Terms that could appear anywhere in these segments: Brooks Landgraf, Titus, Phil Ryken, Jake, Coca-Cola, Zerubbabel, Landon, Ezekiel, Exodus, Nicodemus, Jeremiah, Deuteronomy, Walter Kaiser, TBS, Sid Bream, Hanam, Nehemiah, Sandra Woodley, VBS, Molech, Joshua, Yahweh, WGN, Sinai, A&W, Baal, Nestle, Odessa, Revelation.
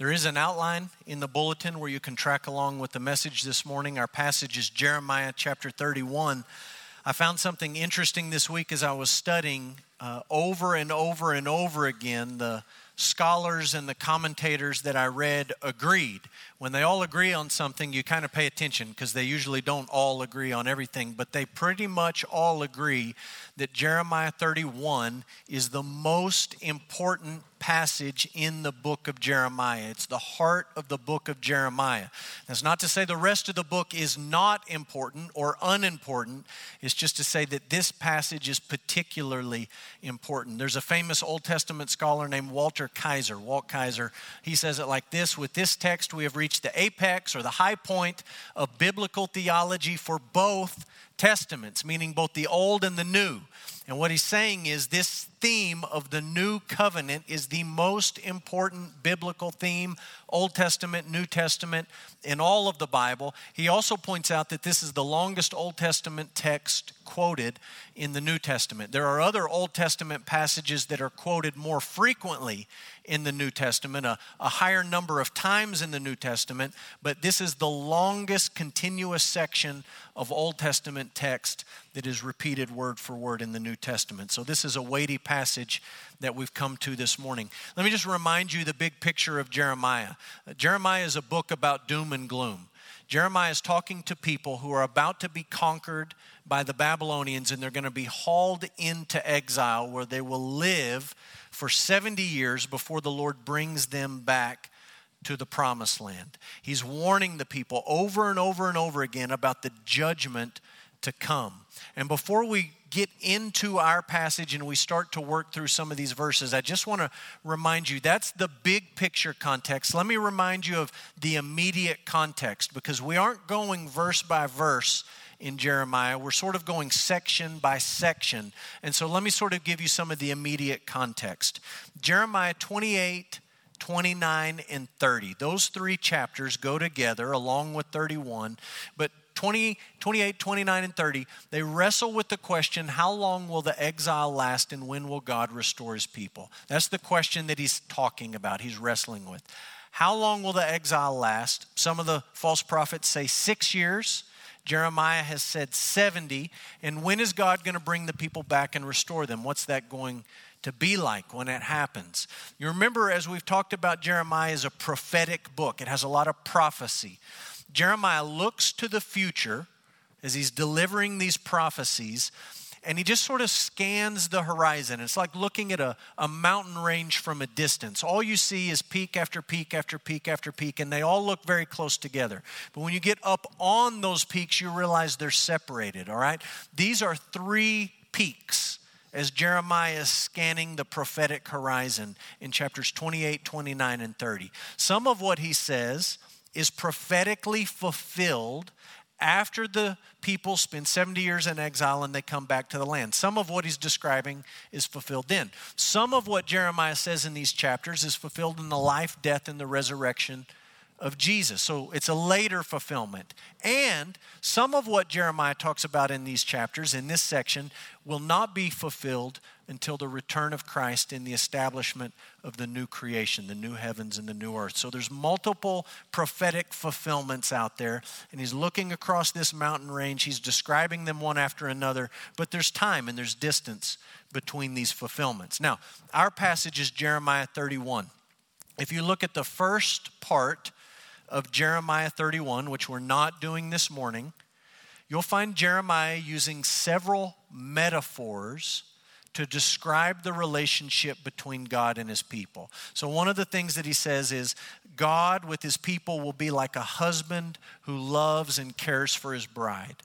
There is an outline in the bulletin where you can track along with the message this morning. Our passage is Jeremiah chapter 31. I found something interesting this week as I was studying over and over again. The scholars and the commentators that I read agreed. When they all agree on something, you kind of pay attention because they usually don't all agree on everything, but they pretty much all agree that Jeremiah 31 is the most important passage in the book of Jeremiah. It's the heart of the book of Jeremiah. That's not to say the rest of the book is not important or unimportant. It's just to say that this passage is particularly important. There's a famous Old Testament scholar named Walter Kaiser, Walt Kaiser. He says it like this: with this text, we have reached the apex or the high point of biblical theology for both Testaments, meaning both the Old and the New. And what he's saying is this theme of the New Covenant is the most important biblical theme, Old Testament, New Testament, in all of the Bible. He also points out that this is the longest Old Testament text quoted in the New Testament. There are other Old Testament passages that are quoted more frequently in the New Testament, a higher number of times in the New Testament, but this is the longest continuous section of Old Testament text that is repeated word for word in the New Testament. So this is a weighty passage that we've come to this morning. Let me just remind you the big picture of Jeremiah. Jeremiah is a book about doom and gloom. Jeremiah is talking to people who are about to be conquered by the Babylonians, and they're going to be hauled into exile where they will live for 70 years before the Lord brings them back to the promised land. He's warning the people over and over and over again about the judgment to come. And before we get into our passage and we start to work through some of these verses, I just want to remind you that's the big picture context. Let me remind you of the immediate context, because we aren't going verse by verse in Jeremiah. We're sort of going section by section. And so let me sort of give you some of the immediate context. Jeremiah 28, 29, and 30. Those three chapters go together along with 31, but 28, 29, and 30, they wrestle with the question, how long will the exile last and when will God restore his people? That's the question that he's talking about, he's wrestling with. How long will the exile last? Some of the false prophets say 6 years. Jeremiah has said 70. And when is God going to bring the people back and restore them? What's that going to be like when it happens? You remember, as we've talked about, Jeremiah is a prophetic book. It has a lot of prophecy. Jeremiah looks to the future as he's delivering these prophecies, and he just sort of scans the horizon. It's like looking at a mountain range from a distance. All you see is peak after peak after peak after peak, and they all look very close together. But when you get up on those peaks, you realize they're separated, all right? These are three peaks as Jeremiah is scanning the prophetic horizon in chapters 28, 29, and 30. Some of what he says is prophetically fulfilled after the people spend 70 years in exile and they come back to the land. Some of what he's describing is fulfilled then. Some of what Jeremiah says in these chapters is fulfilled in the life, death, and the resurrection of Jesus. So it's a later fulfillment. And some of what Jeremiah talks about in these chapters, in this section, will not be fulfilled until the return of Christ and the establishment of the new creation, the new heavens and the new earth. So there's multiple prophetic fulfillments out there, and he's looking across this mountain range. He's describing them one after another, but there's time and there's distance between these fulfillments. Now, our passage is Jeremiah 31. If you look at the first part of Jeremiah 31, which we're not doing this morning, you'll find Jeremiah using several metaphors to describe the relationship between God and his people. So one of the things that he says is, God with his people will be like a husband who loves and cares for his bride.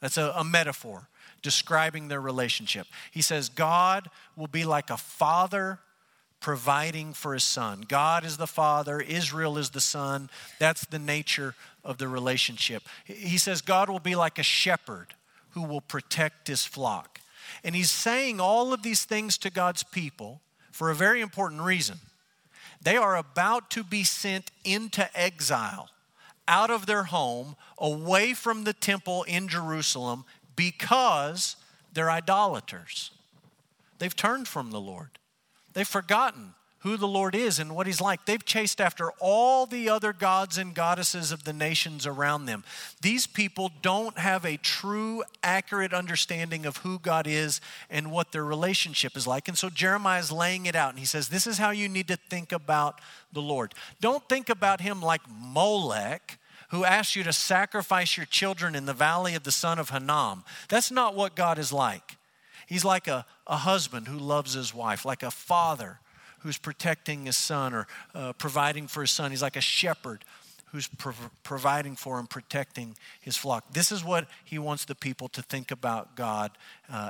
That's a metaphor describing their relationship. He says, God will be like a father providing for his son. God is the father, Israel is the son. That's the nature of the relationship. He says, God will be like a shepherd who will protect his flock. And he's saying all of these things to God's people for a very important reason. They are about to be sent into exile, out of their home, away from the temple in Jerusalem, because they're idolaters. They've turned from the Lord. They've forgotten who the Lord is and what he's like. They've chased after all the other gods and goddesses of the nations around them. These people don't have a true, accurate understanding of who God is and what their relationship is like. And so Jeremiah is laying it out, and he says, this is how you need to think about the Lord. Don't think about him like Molech, who asked you to sacrifice your children in the valley of the son of Hanam. That's not what God is like. He's like a husband who loves his wife, like a father who's protecting his son or providing for his son. He's like a shepherd who's providing for and protecting his flock. This is what he wants the people to think about God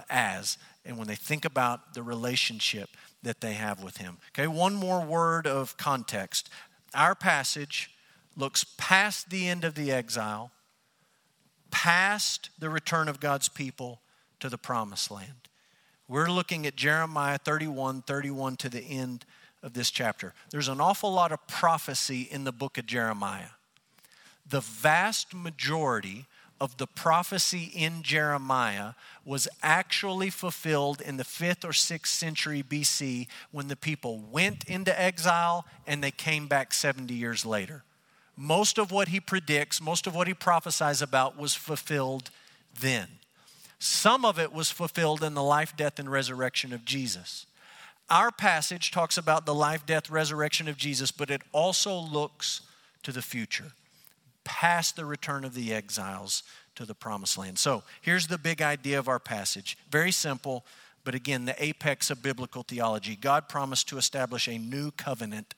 as, and when they think about the relationship that they have with him. Okay, one more word of context. Our passage looks past the end of the exile, past the return of God's people to the promised land. We're looking at Jeremiah 31 to the end of this chapter. There's an awful lot of prophecy in the book of Jeremiah. The vast majority of the prophecy in Jeremiah was actually fulfilled in the 5th or 6th century BC when the people went into exile and they came back 70 years later. Most of what he predicts, most of what he prophesies about was fulfilled then. Some of it was fulfilled in the life, death, and resurrection of Jesus. Our passage talks about the life, death, resurrection of Jesus, but it also looks to the future, past the return of the exiles to the promised land. So here's the big idea of our passage. Very simple, but again, the apex of biblical theology. God promised to establish a new covenant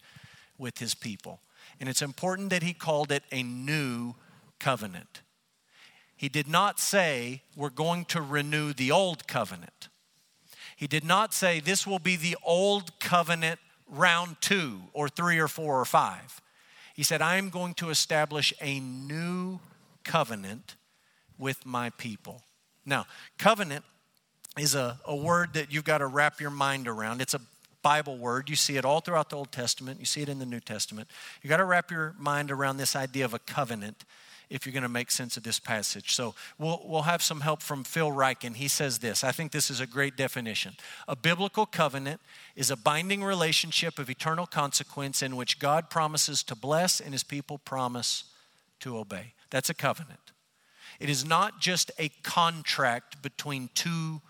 with his people. And it's important that he called it a new covenant. He did not say, we're going to renew the old covenant. He did not say, this will be the old covenant round 2 or 3 or 4 or 5. He said, I am going to establish a new covenant with my people. Now, covenant is a word that you've got to wrap your mind around. It's a Bible word. You see it all throughout the Old Testament. You see it in the New Testament. You've got to wrap your mind around this idea of a covenant if you're going to make sense of this passage. So we'll have some help from Phil Ryken. He says this. I think this is a great definition. A biblical covenant is a binding relationship of eternal consequence in which God promises to bless and his people promise to obey. That's a covenant. It is not just a contract between two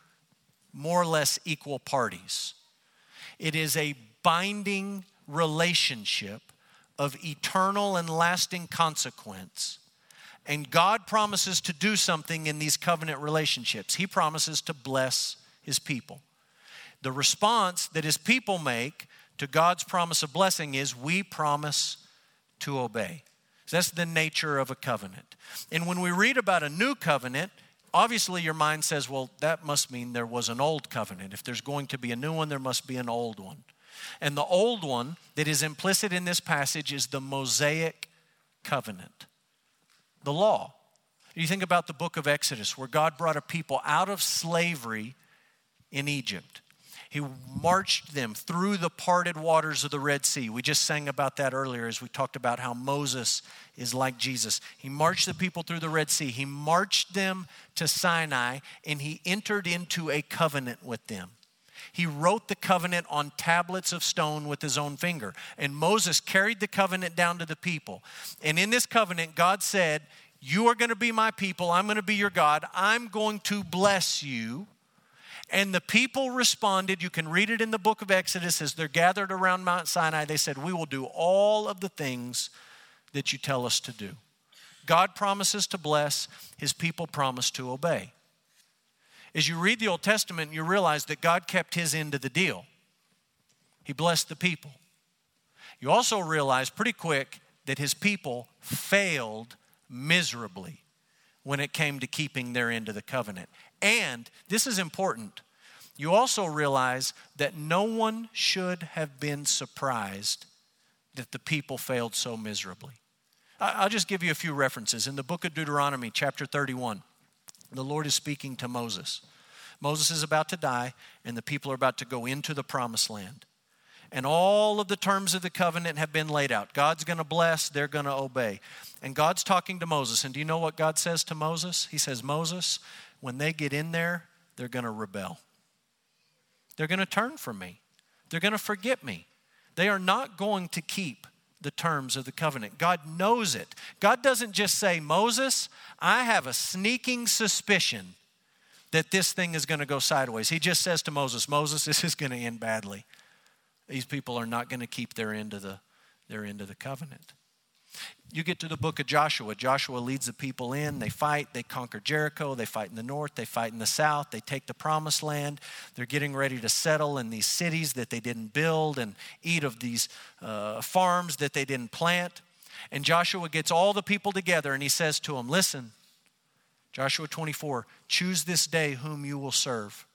more or less equal parties. It is a binding relationship of eternal and lasting consequence. And God promises to do something in these covenant relationships. He promises to bless his people. The response that his people make to God's promise of blessing is we promise to obey. So that's the nature of a covenant. And when we read about a new covenant, obviously your mind says, well, that must mean there was an old covenant. If there's going to be a new one, there must be an old one. And the old one that is implicit in this passage is the Mosaic covenant. The law. You think about the book of Exodus, where God brought a people out of slavery in Egypt. He marched them through the parted waters of the Red Sea. We just sang about that earlier as we talked about how Moses is like Jesus. He marched the people through the Red Sea. He marched them to Sinai, and he entered into a covenant with them. He wrote the covenant on tablets of stone with his own finger. And Moses carried the covenant down to the people. And in this covenant, God said, you are going to be my people. I'm going to be your God. I'm going to bless you. And the people responded. You can read it in the book of Exodus as they're gathered around Mount Sinai. They said, we will do all of the things that you tell us to do. God promises to bless. His people promise to obey. As you read the Old Testament, you realize that God kept his end of the deal. He blessed the people. You also realize pretty quick that his people failed miserably when it came to keeping their end of the covenant. And this is important. You also realize that no one should have been surprised that the people failed so miserably. I'll just give you a few references. In the book of Deuteronomy, chapter 31, the Lord is speaking to Moses. Moses is about to die, and the people are about to go into the promised land. And all of the terms of the covenant have been laid out. God's going to bless, they're going to obey. And God's talking to Moses. And do you know what God says to Moses? He says, Moses, when they get in there, they're going to rebel. They're going to turn from me. They're going to forget me. They are not going to keep the terms of the covenant. God knows it. God doesn't just say, Moses, I have a sneaking suspicion that this thing is going to go sideways. He just says to Moses, Moses, this is going to end badly. These people are not going to keep their end of the covenant. You get to the book of Joshua. Joshua leads the people in. They fight. They conquer Jericho. They fight in the north. They fight in the south. They take the promised land. They're getting ready to settle in these cities that they didn't build and eat of these farms that they didn't plant. And Joshua gets all the people together and he says to them, listen, Joshua 24, choose this day whom you will serve.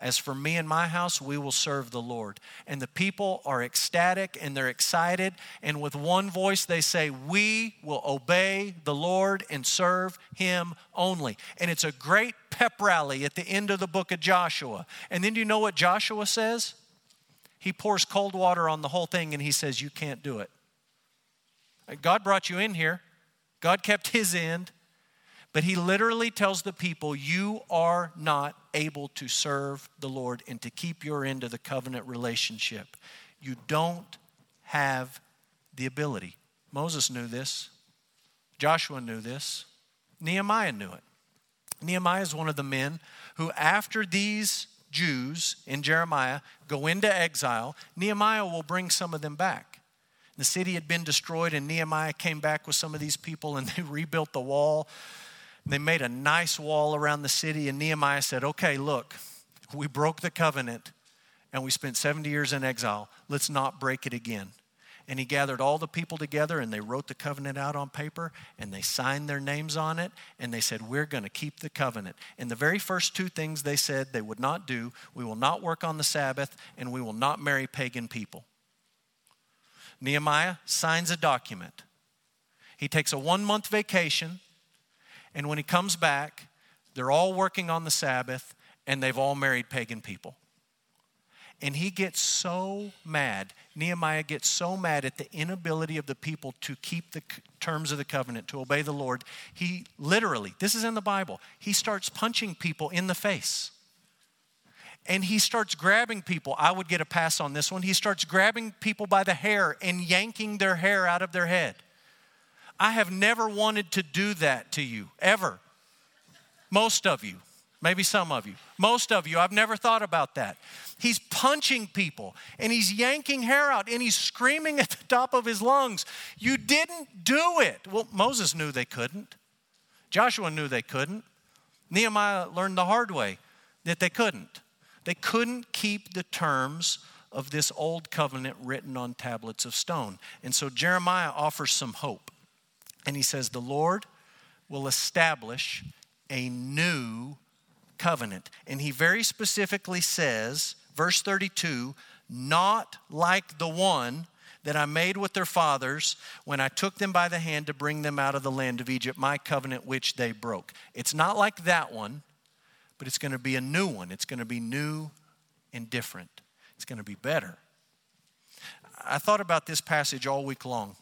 As for me and my house, we will serve the Lord. And the people are ecstatic and they're excited. And with one voice, they say, we will obey the Lord and serve him only. And it's a great pep rally at the end of the book of Joshua. And then do you know what Joshua says? He pours cold water on the whole thing and he says, you can't do it. God brought you in here. God kept his end. But he literally tells the people, you are not able to serve the Lord and to keep your end of the covenant relationship. You don't have the ability. Moses knew this. Joshua knew this. Nehemiah knew it. Nehemiah is one of the men who, after these Jews in Jeremiah go into exile, Nehemiah will bring some of them back. The city had been destroyed, and Nehemiah came back with some of these people, and they rebuilt the wall. They made a nice wall around the city, and Nehemiah said, okay, look, we broke the covenant, and we spent 70 years in exile. Let's not break it again. And he gathered all the people together, and they wrote the covenant out on paper, and they signed their names on it, and they said, we're going to keep the covenant. And the very first two things they said they would not do, we will not work on the Sabbath, and we will not marry pagan people. Nehemiah signs a document. He takes a 1-month vacation. And when he comes back, they're all working on the Sabbath and they've all married pagan people. And he gets so mad. Nehemiah gets so mad at the inability of the people to keep the terms of the covenant, to obey the Lord. He literally, this is in the Bible, he starts punching people in the face. And he starts grabbing people. I would get a pass on this one. He starts grabbing people by the hair and yanking their hair out of their head. I have never wanted to do that to you, ever. Most of you, maybe some of you. Most of you, I've never thought about that. He's punching people, and he's yanking hair out, and he's screaming at the top of his lungs, you didn't do it. Well, Moses knew they couldn't. Joshua knew they couldn't. Nehemiah learned the hard way that they couldn't. They couldn't keep the terms of this old covenant written on tablets of stone. And so Jeremiah offers some hope. And he says, the Lord will establish a new covenant. And he very specifically says, verse 32, not like the one that I made with their fathers when I took them by the hand to bring them out of the land of Egypt, my covenant which they broke. It's not like that one, but it's going to be a new one. It's going to be new and different. It's going to be better. I thought about this passage all week long.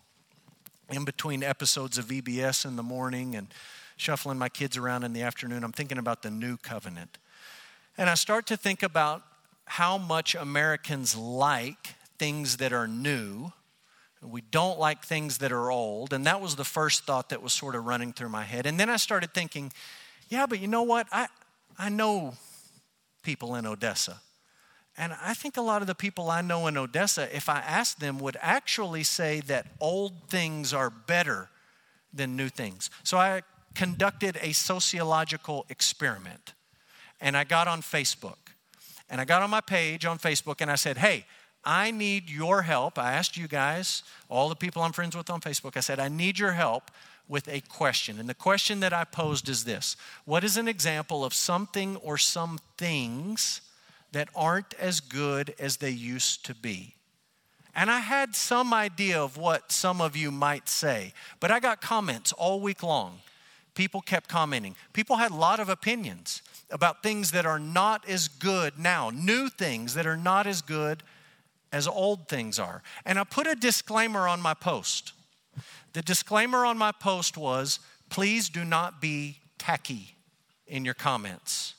In between episodes of VBS in the morning and shuffling my kids around in the afternoon, I'm thinking about the new covenant. And I start to think about how much Americans like things that are new. We don't like things that are old. And that was the first thought that was sort of running through my head. And then I started thinking, yeah, but you know what? I know people in Odessa. And I think a lot of the people I know in Odessa, if I asked them, would actually say that old things are better than new things. So I conducted a sociological experiment. And I got on Facebook. And I got on my page on Facebook and I said, hey, I need your help. I asked you guys, all the people I'm friends with on Facebook, I said, I need your help with a question. And the question that I posed is this. What is an example of something or some things that aren't as good as they used to be? And I had some idea of what some of you might say, but I got comments all week long. People kept commenting. People had a lot of opinions about things that are not as good now, new things that are not as good as old things are. And I put a disclaimer on my post. The disclaimer on my post was, please do not be tacky in your comments.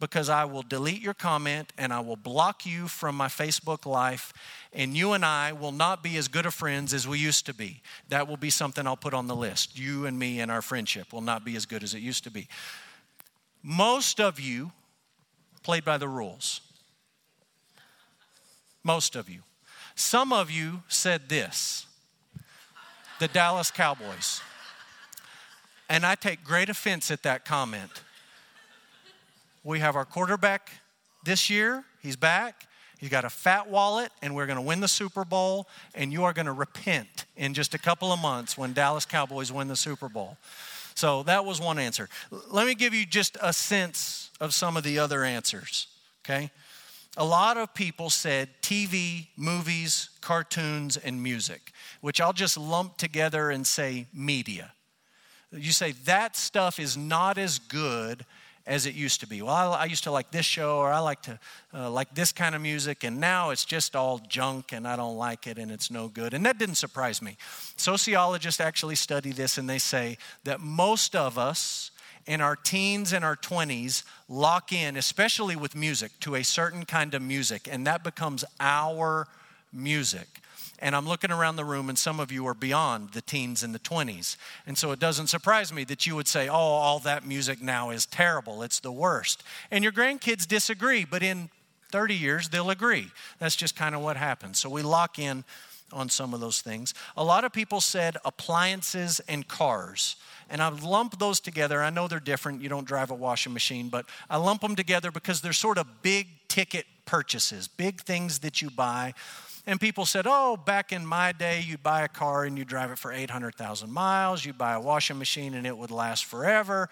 because I will delete your comment and I will block you from my Facebook life, and you and I will not be as good of friends as we used to be. That will be something I'll put on the list. You and me and our friendship will not be as good as it used to be. Most of you played by the rules. Most of you. Some of you said this, the Dallas Cowboys. And I take great offense at that comment. We have our quarterback this year. He's back. He's got a fat wallet, and we're going to win the Super Bowl, and you are going to repent in just a couple of months when Dallas Cowboys win the Super Bowl. So that was one answer. Let me give you just a sense of some of the other answers, okay? A lot of people said TV, movies, cartoons, and music, which I'll just lump together and say media. You say that stuff is not as good as it used to be. Well, I used to like this show, or I like this kind of music, and now it's just all junk, and I don't like it, and it's no good. And that didn't surprise me. Sociologists actually study this, and they say that most of us in our teens and our 20s lock in, especially with music, to a certain kind of music, and that becomes our music. And I'm looking around the room, and some of you are beyond the teens and the 20s. And so it doesn't surprise me that you would say, oh, all that music now is terrible. It's the worst. And your grandkids disagree, but in 30 years, they'll agree. That's just kind of what happens. So we lock in on some of those things. A lot of people said appliances and cars. And I lump those together. I know they're different. You don't drive a washing machine, but I lump them together because they're sort of big ticket purchases, big things that you buy. And people said, oh, back in my day, you'd buy a car and you'd drive it for 800,000 miles. You'd buy a washing machine and it would last forever.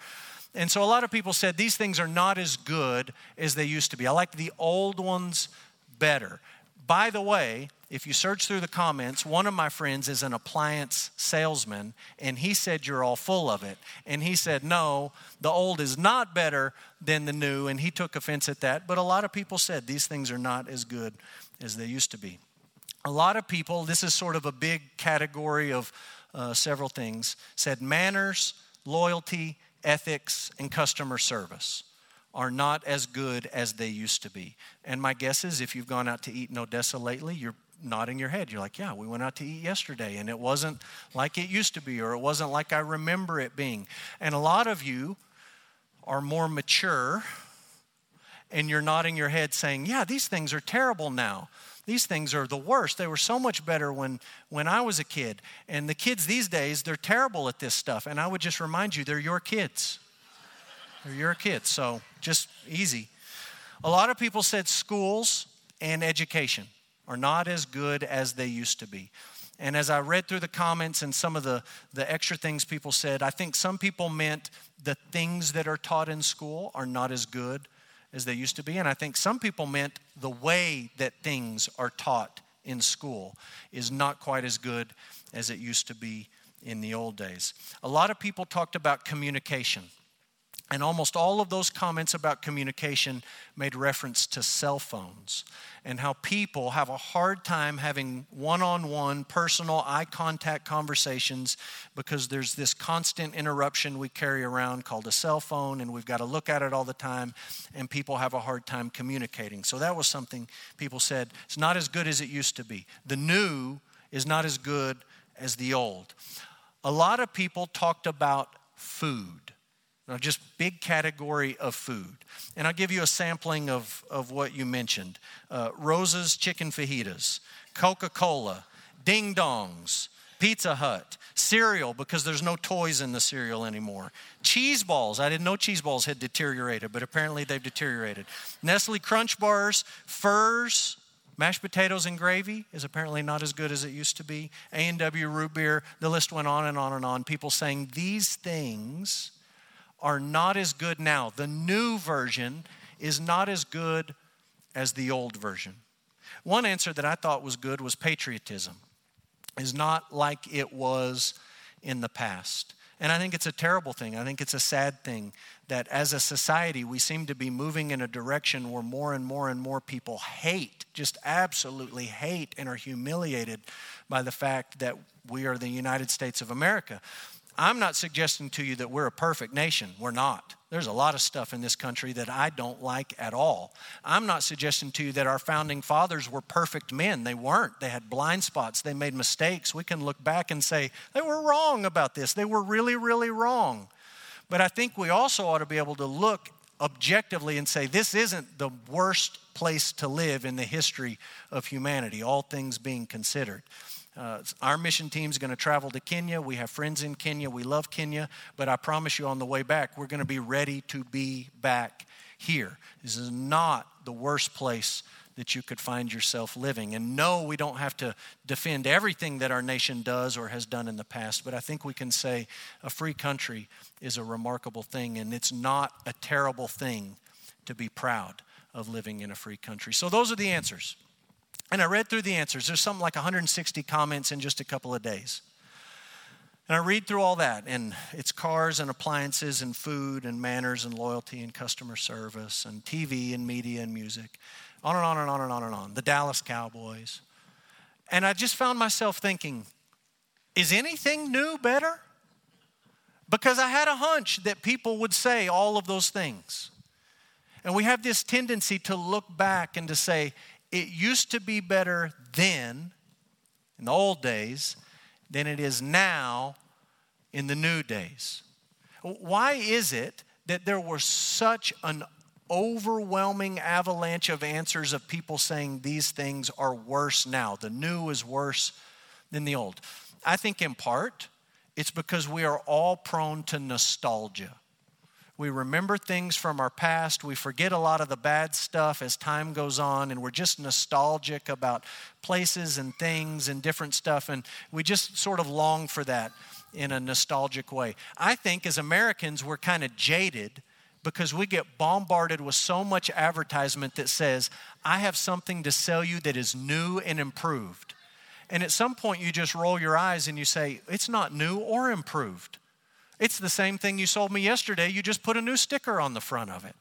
And so a lot of people said these things are not as good as they used to be. I like the old ones better. By the way, if you search through the comments, one of my friends is an appliance salesman, and he said, you're all full of it. And he said, no, the old is not better than the new, and he took offense at that. But a lot of people said these things are not as good as they used to be. A lot of people, this is sort of a big category of several things, said manners, loyalty, ethics, and customer service are not as good as they used to be. And my guess is if you've gone out to eat in Odessa lately, you're nodding your head. You're like, yeah, we went out to eat yesterday, and it wasn't like it used to be, or it wasn't like I remember it being. And a lot of you are more mature, and you're nodding your head saying, yeah, these things are terrible now. These things are the worst. They were so much better when I was a kid. And the kids these days, they're terrible at this stuff. And I would just remind you, they're your kids. They're your kids, so just easy. A lot of people said schools and education are not as good as they used to be. And as I read through the comments and some of the extra things people said, I think some people meant the things that are taught in school are not as good as they used to be. And I think some people meant the way that things are taught in school is not quite as good as it used to be in the old days. A lot of people talked about communication. And almost all of those comments about communication made reference to cell phones and how people have a hard time having one-on-one personal eye contact conversations because there's this constant interruption we carry around called a cell phone, and we've got to look at it all the time, and people have a hard time communicating. So that was something people said, it's not as good as it used to be. The new is not as good as the old. A lot of people talked about food. Now, just big category of food. And I'll give you a sampling of what you mentioned. Rose's Chicken Fajitas, Coca-Cola, Ding Dongs, Pizza Hut, cereal, because there's no toys in the cereal anymore. Cheese balls. I didn't know cheese balls had deteriorated, but apparently they've deteriorated. Nestle Crunch Bars, Furs. Mashed potatoes and gravy is apparently not as good as it used to be. A&W root beer. The list went on and on and on. People saying these things are not as good now. The new version is not as good as the old version. One answer that I thought was good was patriotism is not like it was in the past. And I think it's a terrible thing. I think it's a sad thing that as a society, we seem to be moving in a direction where more and more and more people hate, just absolutely hate, and are humiliated by the fact that we are the United States of America. I'm not suggesting to you that we're a perfect nation. We're not. There's a lot of stuff in this country that I don't like at all. I'm not suggesting to you that our founding fathers were perfect men. They weren't. They had blind spots. They made mistakes. We can look back and say, they were wrong about this. They were really, really wrong. But I think we also ought to be able to look objectively and say, this isn't the worst place to live in the history of humanity, all things being considered. Our mission team's going to travel to Kenya. We have friends in Kenya. We love Kenya. But I promise you on the way back, we're going to be ready to be back here. This is not the worst place that you could find yourself living. And no, we don't have to defend everything that our nation does or has done in the past. But I think we can say a free country is a remarkable thing. And it's not a terrible thing to be proud of living in a free country. So those are the answers. And I read through the answers. There's something like 160 comments in just a couple of days. And I read through all that, and it's cars and appliances and food and manners and loyalty and customer service and TV and media and music, on and on and on and on and on, the Dallas Cowboys. And I just found myself thinking, is anything new better? Because I had a hunch that people would say all of those things. And we have this tendency to look back and to say, it used to be better then, in the old days, than it is now in the new days. Why is it that there was such an overwhelming avalanche of answers of people saying these things are worse now? The new is worse than the old. I think in part, it's because we are all prone to nostalgia. We remember things from our past. We forget a lot of the bad stuff as time goes on, and we're just nostalgic about places and things and different stuff, and we just sort of long for that in a nostalgic way. I think as Americans, we're kind of jaded because we get bombarded with so much advertisement that says, I have something to sell you that is new and improved. And at some point, you just roll your eyes and you say, it's not new or improved. It's the same thing you sold me yesterday. You just put a new sticker on the front of it.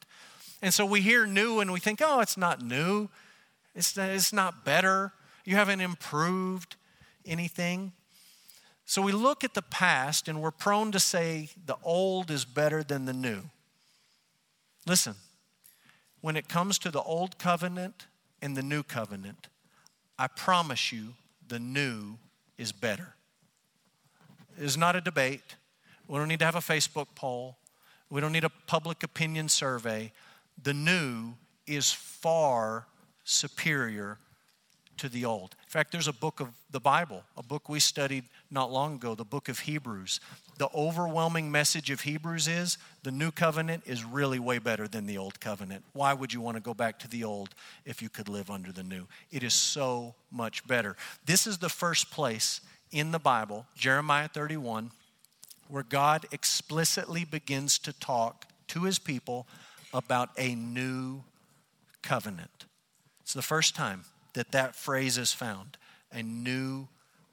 And so we hear new and we think, oh, it's not new. It's not better. You haven't improved anything. So we look at the past and we're prone to say the old is better than the new. Listen, when it comes to the old covenant and the new covenant, I promise you the new is better. It's not a debate. We don't need to have a Facebook poll. We don't need a public opinion survey. The new is far superior to the old. In fact, there's a book of the Bible, a book we studied not long ago, the book of Hebrews. The overwhelming message of Hebrews is the new covenant is really way better than the old covenant. Why would you want to go back to the old if you could live under the new? It is so much better. This is the first place in the Bible, Jeremiah 31, where God explicitly begins to talk to his people about a new covenant. It's the first time that that phrase is found, a new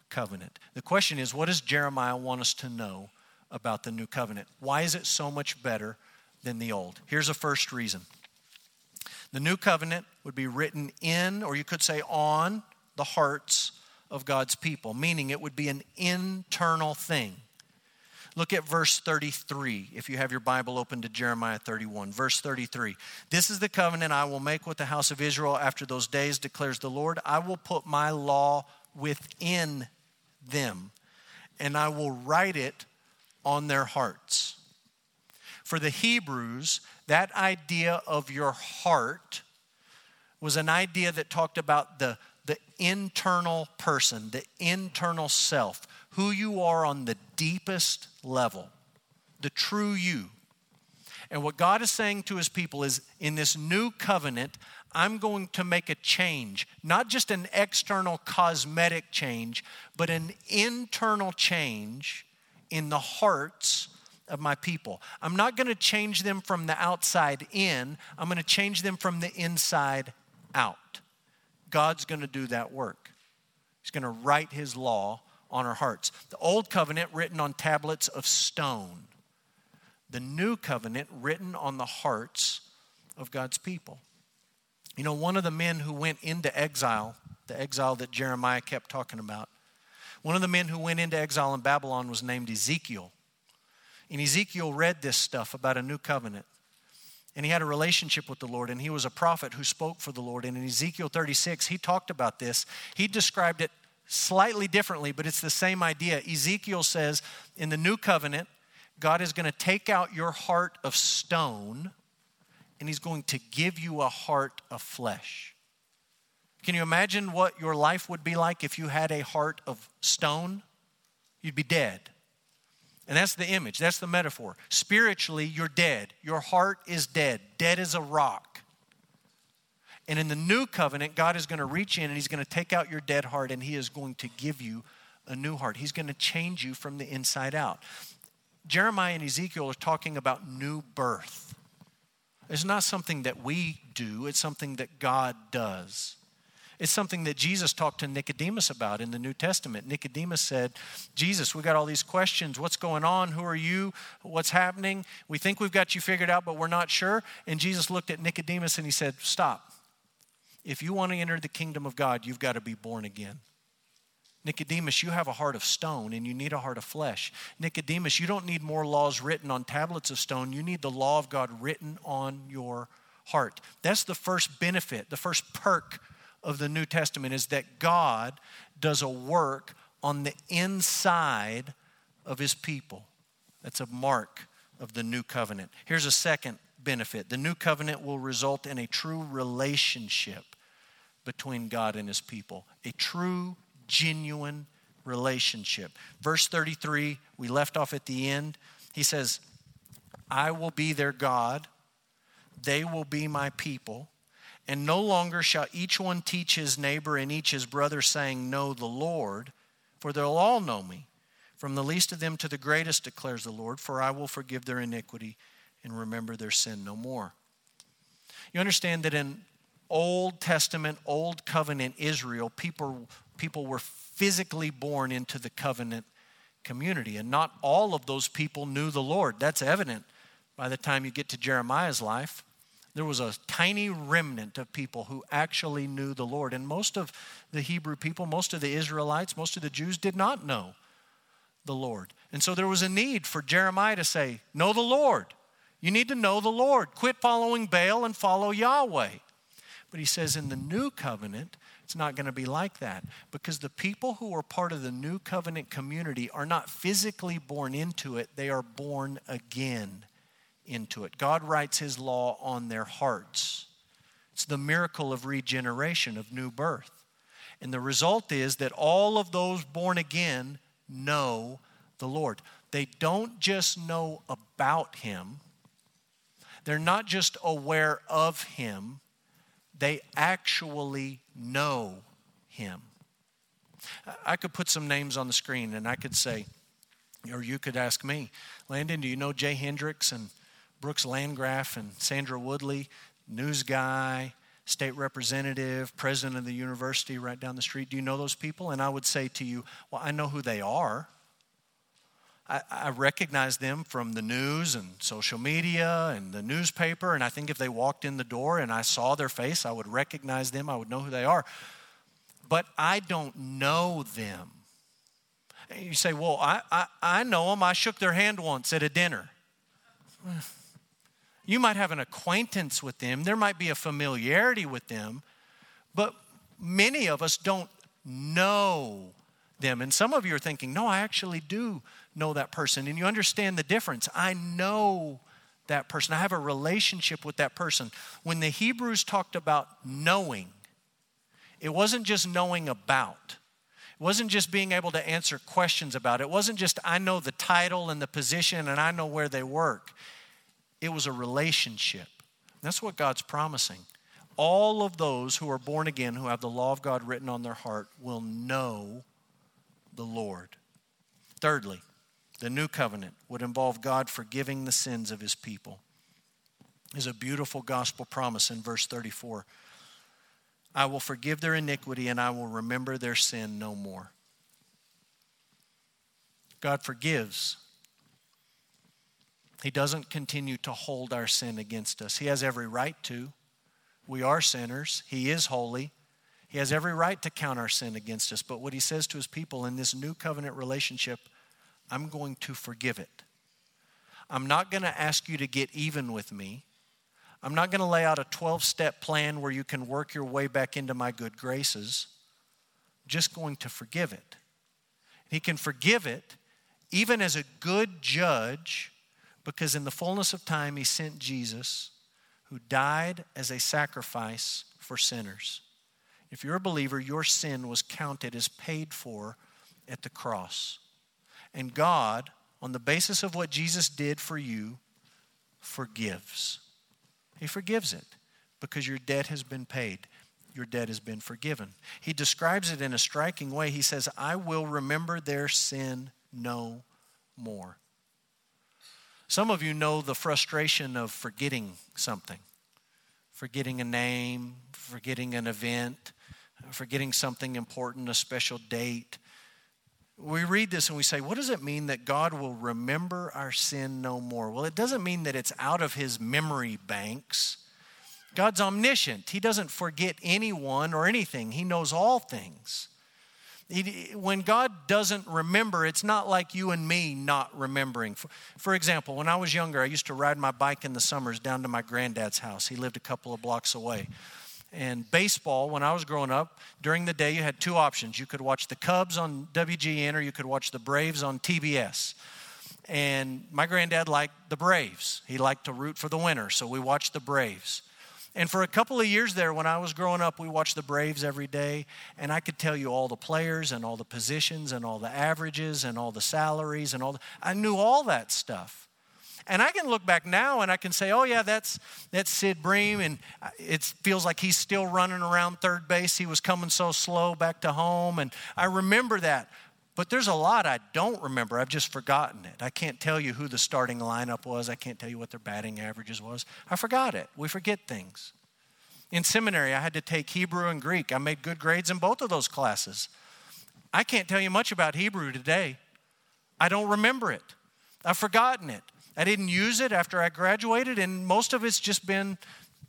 covenant. The question is, what does Jeremiah want us to know about the new covenant? Why is it so much better than the old? Here's a first reason. The new covenant would be written in, or you could say on, the hearts of God's people, meaning it would be an internal thing. Look at verse 33, if you have your Bible open to Jeremiah 31. Verse 33, this is the covenant I will make with the house of Israel after those days, declares the Lord. I will put my law within them, and I will write it on their hearts. For the Hebrews, that idea of your heart was an idea that talked about the internal person, the internal self, who you are on the deepest level, the true you. And what God is saying to his people is, in this new covenant, I'm going to make a change, not just an external cosmetic change, but an internal change in the hearts of my people. I'm not going to change them from the outside in. I'm going to change them from the inside out. God's going to do that work. He's going to write his law on our hearts. The old covenant written on tablets of stone. The new covenant written on the hearts of God's people. You know, one of the men who went into exile, the exile that Jeremiah kept talking about, one of the men who went into exile in Babylon was named Ezekiel. And Ezekiel read this stuff about a new covenant. And he had a relationship with the Lord, and he was a prophet who spoke for the Lord. And in Ezekiel 36, he talked about this. He described it slightly differently, but it's the same idea. Ezekiel says, in the new covenant, God is going to take out your heart of stone, and he's going to give you a heart of flesh. Can you imagine what your life would be like if you had a heart of stone? You'd be dead. And that's the image, that's the metaphor. Spiritually, you're dead. Your heart is dead, dead as a rock. And in the new covenant, God is going to reach in and he's going to take out your dead heart and he is going to give you a new heart. He's going to change you from the inside out. Jeremiah and Ezekiel are talking about new birth. It's not something that we do, it's something that God does. It's something that Jesus talked to Nicodemus about in the New Testament. Nicodemus said, Jesus, we got all these questions. What's going on? Who are you? What's happening? We think we've got you figured out, but we're not sure. And Jesus looked at Nicodemus and he said, stop. If you want to enter the kingdom of God, you've got to be born again. Nicodemus, you have a heart of stone and you need a heart of flesh. Nicodemus, you don't need more laws written on tablets of stone. You need the law of God written on your heart. That's the first benefit, the first perk of the New Testament is that God does a work on the inside of his people. That's a mark of the new covenant. Here's a second benefit. The new covenant will result in a true relationship between God and his people, a true, genuine relationship. Verse 33, we left off at the end. He says, I will be their God. They will be my people. And no longer shall each one teach his neighbor and each his brother, saying, know the Lord, for they'll all know me. From the least of them to the greatest, declares the Lord, for I will forgive their iniquity and remember their sin no more. You understand that in Old Testament, Old Covenant Israel, people were physically born into the covenant community. And not all of those people knew the Lord. That's evident by the time you get to Jeremiah's life. There was a tiny remnant of people who actually knew the Lord. And most of the Hebrew people, most of the Israelites, most of the Jews did not know the Lord. And so there was a need for Jeremiah to say, know the Lord. You need to know the Lord. Quit following Baal and follow Yahweh. But he says in the new covenant, it's not going to be like that. Because the people who are part of the new covenant community are not physically born into it. They are born again into it. God writes his law on their hearts. It's the miracle of regeneration, of new birth. And the result is that all of those born again know the Lord. They don't just know about him. They're not just aware of him. They actually know him. I could put some names on the screen and I could say, or you could ask me, Landon, do you know Jay Hendricks and Brooks Landgraf and Sandra Woodley, news guy, state representative, president of the university right down the street. Do you know those people? And I would say to you, well, I know who they are. I recognize them from the news and social media and the newspaper. And I think if they walked in the door and I saw their face, I would recognize them. I would know who they are. But I don't know them. And you say, well, I know them. I shook their hand once at a dinner. You might have an acquaintance with them. There might be a familiarity with them, but many of us don't know them. And some of you are thinking, no, I actually do know that person. And you understand the difference. I know that person. I have a relationship with that person. When the Hebrews talked about knowing, it wasn't just knowing about. It wasn't just being able to answer questions about it. It wasn't just I know the title and the position and I know where they work. It was a relationship. That's what God's promising. All of those who are born again, who have the law of God written on their heart, will know the Lord. Thirdly, the new covenant would involve God forgiving the sins of his people. There's a beautiful gospel promise in verse 34. I will forgive their iniquity and I will remember their sin no more. God forgives. He doesn't continue to hold our sin against us. He has every right to. We are sinners. He is holy. He has every right to count our sin against us. But what he says to his people in this new covenant relationship, I'm going to forgive it. I'm not going to ask you to get even with me. I'm not going to lay out a 12-step plan where you can work your way back into my good graces. I'm just going to forgive it. He can forgive it even as a good judge, because in the fullness of time, he sent Jesus, who died as a sacrifice for sinners. If you're a believer, your sin was counted as paid for at the cross. And God, on the basis of what Jesus did for you, forgives. He forgives it because your debt has been paid. Your debt has been forgiven. He describes it in a striking way. He says, I will remember their sin no more. Some of you know the frustration of forgetting something. Forgetting a name, forgetting an event, forgetting something important, a special date. We read this and we say, what does it mean that God will remember our sin no more? Well, it doesn't mean that it's out of his memory banks. God's omniscient. He doesn't forget anyone or anything. He knows all things. When God doesn't remember, it's not like you and me not remembering. For example, when I was younger, I used to ride my bike in the summers down to my granddad's house. He lived a couple of blocks away. And baseball, when I was growing up, during the day you had two options. You could watch the Cubs on WGN or you could watch the Braves on TBS. And my granddad liked the Braves. He liked to root for the winner, so we watched the Braves. And for a couple of years there, when I was growing up, we watched the Braves every day, and I could tell you all the players and all the positions and all the averages and all the salaries and all the, I knew all that stuff. And I can look back now and I can say, oh yeah, that's Sid Bream, and it feels like he's still running around third base. He was coming so slow back to home, and I remember that. But there's a lot I don't remember. I've just forgotten it. I can't tell you who the starting lineup was. I can't tell you what their batting averages was. I forgot it. We forget things. In seminary, I had to take Hebrew and Greek. I made good grades in both of those classes. I can't tell you much about Hebrew today. I don't remember it. I've forgotten it. I didn't use it after I graduated, and most of it's just been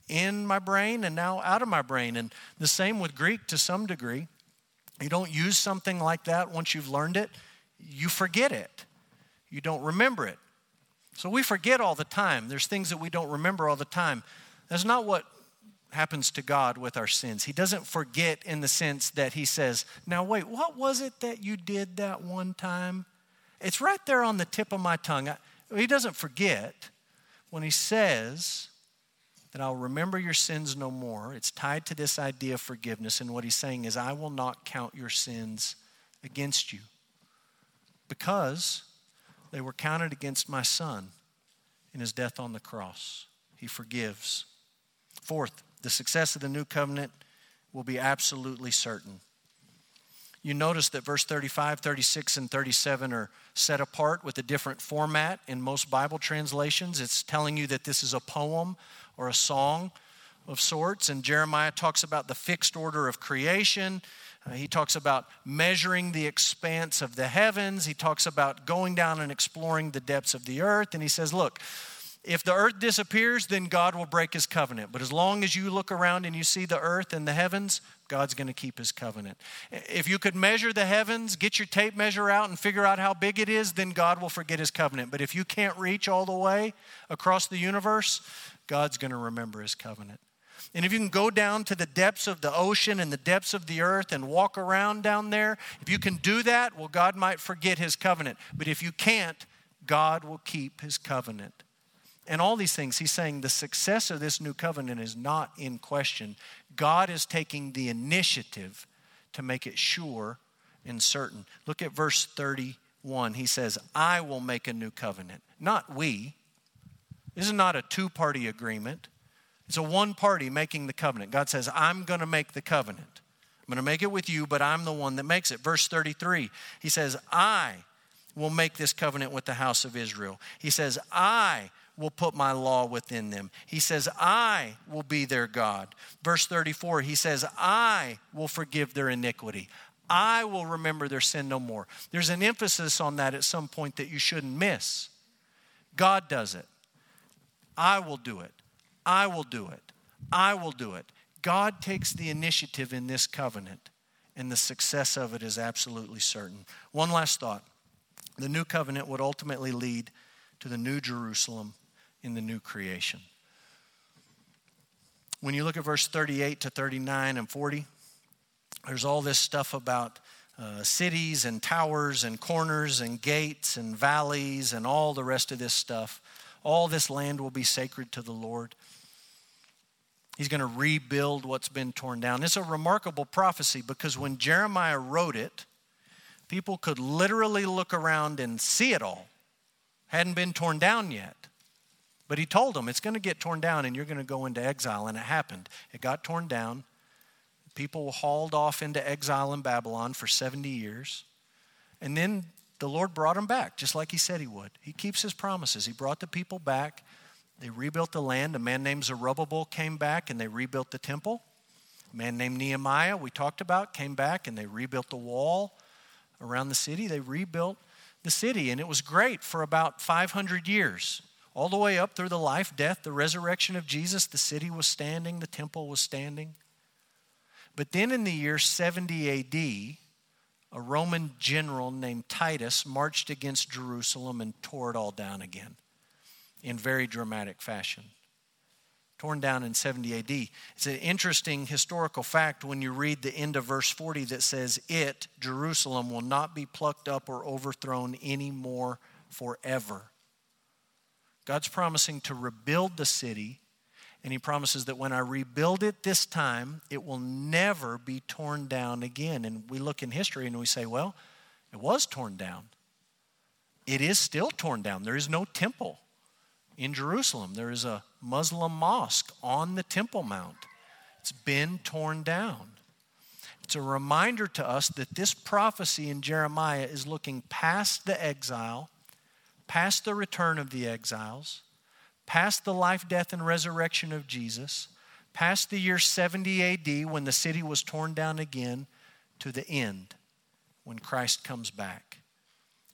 in my brain and now out of my brain. And the same with Greek to some degree. You don't use something like that once you've learned it, you forget it. You don't remember it. So we forget all the time. There's things that we don't remember all the time. That's not what happens to God with our sins. He doesn't forget in the sense that he says, now wait, what was it that you did that one time? It's right there on the tip of my tongue. He doesn't forget. When he says that I'll remember your sins no more, it's tied to this idea of forgiveness. And what he's saying is, I will not count your sins against you, because they were counted against my son in his death on the cross. He forgives. Fourth, the success of the new covenant will be absolutely certain. You notice that verse 35, 36, and 37 are set apart with a different format in most Bible translations. It's telling you that this is a poem or a song of sorts. And Jeremiah talks about the fixed order of creation. He talks about measuring the expanse of the heavens. He talks about going down and exploring the depths of the earth. And he says, look, if the earth disappears, then God will break his covenant. But as long as you look around and you see the earth and the heavens, God's going to keep his covenant. If you could measure the heavens, get your tape measure out and figure out how big it is, then God will forget his covenant. But if you can't reach all the way across the universe, God's going to remember his covenant. And if you can go down to the depths of the ocean and the depths of the earth and walk around down there, if you can do that, well, God might forget his covenant. But if you can't, God will keep his covenant. And all these things, he's saying the success of this new covenant is not in question. God is taking the initiative to make it sure and certain. Look at verse 31. He says, I will make a new covenant, not we. This is not a two-party agreement. It's a one party making the covenant. God says, I'm going to make the covenant. I'm going to make it with you, but I'm the one that makes it. Verse 33, he says, I will make this covenant with the house of Israel. He says, I will put my law within them. He says, I will be their God. Verse 34, he says, I will forgive their iniquity. I will remember their sin no more. There's an emphasis on that at some point that you shouldn't miss. God does it. I will do it. I will do it. I will do it. God takes the initiative in this covenant, and the success of it is absolutely certain. One last thought. The new covenant would ultimately lead to the new Jerusalem in the new creation. When you look at verse 38 to 39 and 40, there's all this stuff about cities and towers and corners and gates and valleys and all the rest of this stuff. All this land will be sacred to the Lord. He's going to rebuild what's been torn down. It's a remarkable prophecy because when Jeremiah wrote it, people could literally look around and see it all. Hadn't been torn down yet. But he told them, it's going to get torn down and you're going to go into exile. And it happened. It got torn down. People were hauled off into exile in Babylon for 70 years. And then the Lord brought them back, just like he said he would. He keeps his promises. He brought the people back. They rebuilt the land. A man named Zerubbabel came back and they rebuilt the temple. A man named Nehemiah, we talked about, came back and they rebuilt the wall around the city. They rebuilt the city and it was great for about 500 years. All the way up through the life, death, the resurrection of Jesus, the city was standing, the temple was standing. But then in the year 70 AD, a Roman general named Titus marched against Jerusalem and tore it all down again in very dramatic fashion. Torn down in 70 AD. It's an interesting historical fact when you read the end of verse 40 that says, it, Jerusalem, will not be plucked up or overthrown anymore forever. God's promising to rebuild the city, and he promises that when I rebuild it this time, it will never be torn down again. And we look in history and we say, well, it was torn down. It is still torn down. There is no temple in Jerusalem. There is a Muslim mosque on the Temple Mount. It's been torn down. It's a reminder to us that this prophecy in Jeremiah is looking past the exile, past the return of the exiles, past the life, death, and resurrection of Jesus, past the year 70 AD when the city was torn down again, to the end when Christ comes back.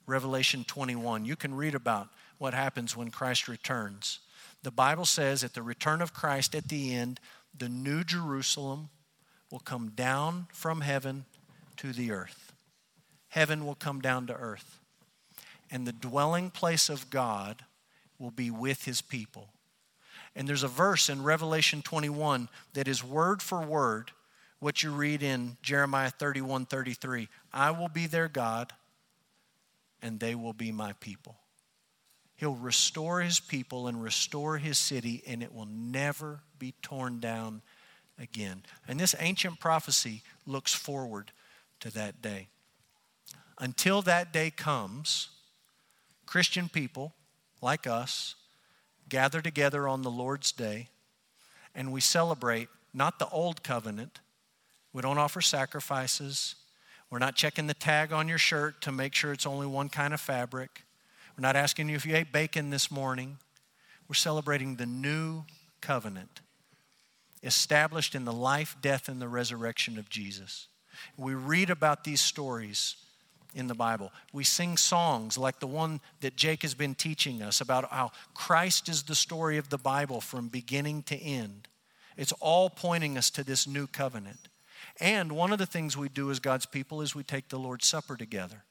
Revelation 21, you can read about what happens when Christ returns. The Bible says at the return of Christ at the end, the new Jerusalem will come down from heaven to the earth. Heaven will come down to earth. And the dwelling place of God will be with his people. And there's a verse in Revelation 21 that is word for word what you read in Jeremiah 31:33. I will be their God, and they will be my people. He'll restore his people and restore his city, and it will never be torn down again. And this ancient prophecy looks forward to that day. Until that day comes, Christian people like us gather together on the Lord's Day, and we celebrate not the old covenant. We don't offer sacrifices. We're not checking the tag on your shirt to make sure it's only one kind of fabric. We're not asking you if you ate bacon this morning. We're celebrating the new covenant established in the life, death, and the resurrection of Jesus. We read about these stories in the Bible. We sing songs like the one that Jake has been teaching us about how Christ is the story of the Bible from beginning to end. It's all pointing us to this new covenant. And one of the things we do as God's people is we take the Lord's Supper together.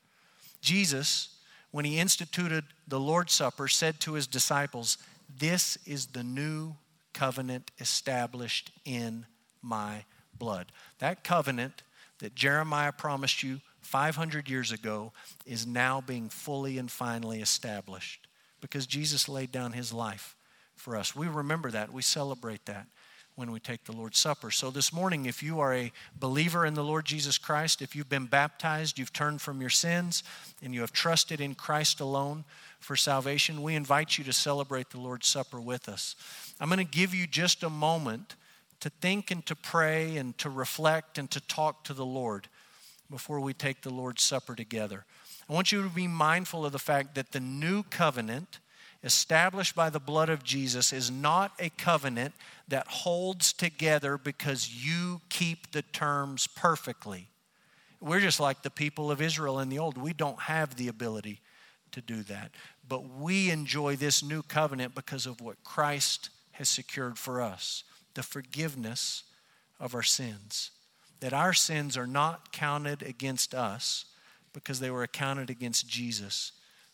Jesus, when he instituted the Lord's Supper, said to his disciples, this is the new covenant established in my blood. That covenant that Jeremiah promised you 500 years ago is now being fully and finally established because Jesus laid down his life for us. We remember that. We celebrate that when we take the Lord's Supper. So this morning, if you are a believer in the Lord Jesus Christ, if you've been baptized, you've turned from your sins, and you have trusted in Christ alone for salvation, we invite you to celebrate the Lord's Supper with us. I'm going to give you just a moment to think and to pray and to reflect and to talk to the Lord before we take the Lord's Supper together. I want you to be mindful of the fact that the new covenant established by the blood of Jesus is not a covenant that holds together because you keep the terms perfectly. We're just like the people of Israel in the old. We don't have the ability to do that. But we enjoy this new covenant because of what Christ has secured for us, the forgiveness of our sins. That our sins are not counted against us because they were accounted against Jesus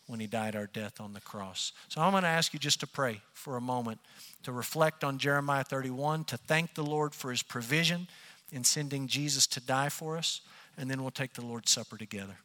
when he died our death on the cross. So I'm going to ask you just to pray for a moment, to reflect on Jeremiah 31, to thank the Lord for his provision in sending Jesus to die for us, and then we'll take the Lord's Supper together.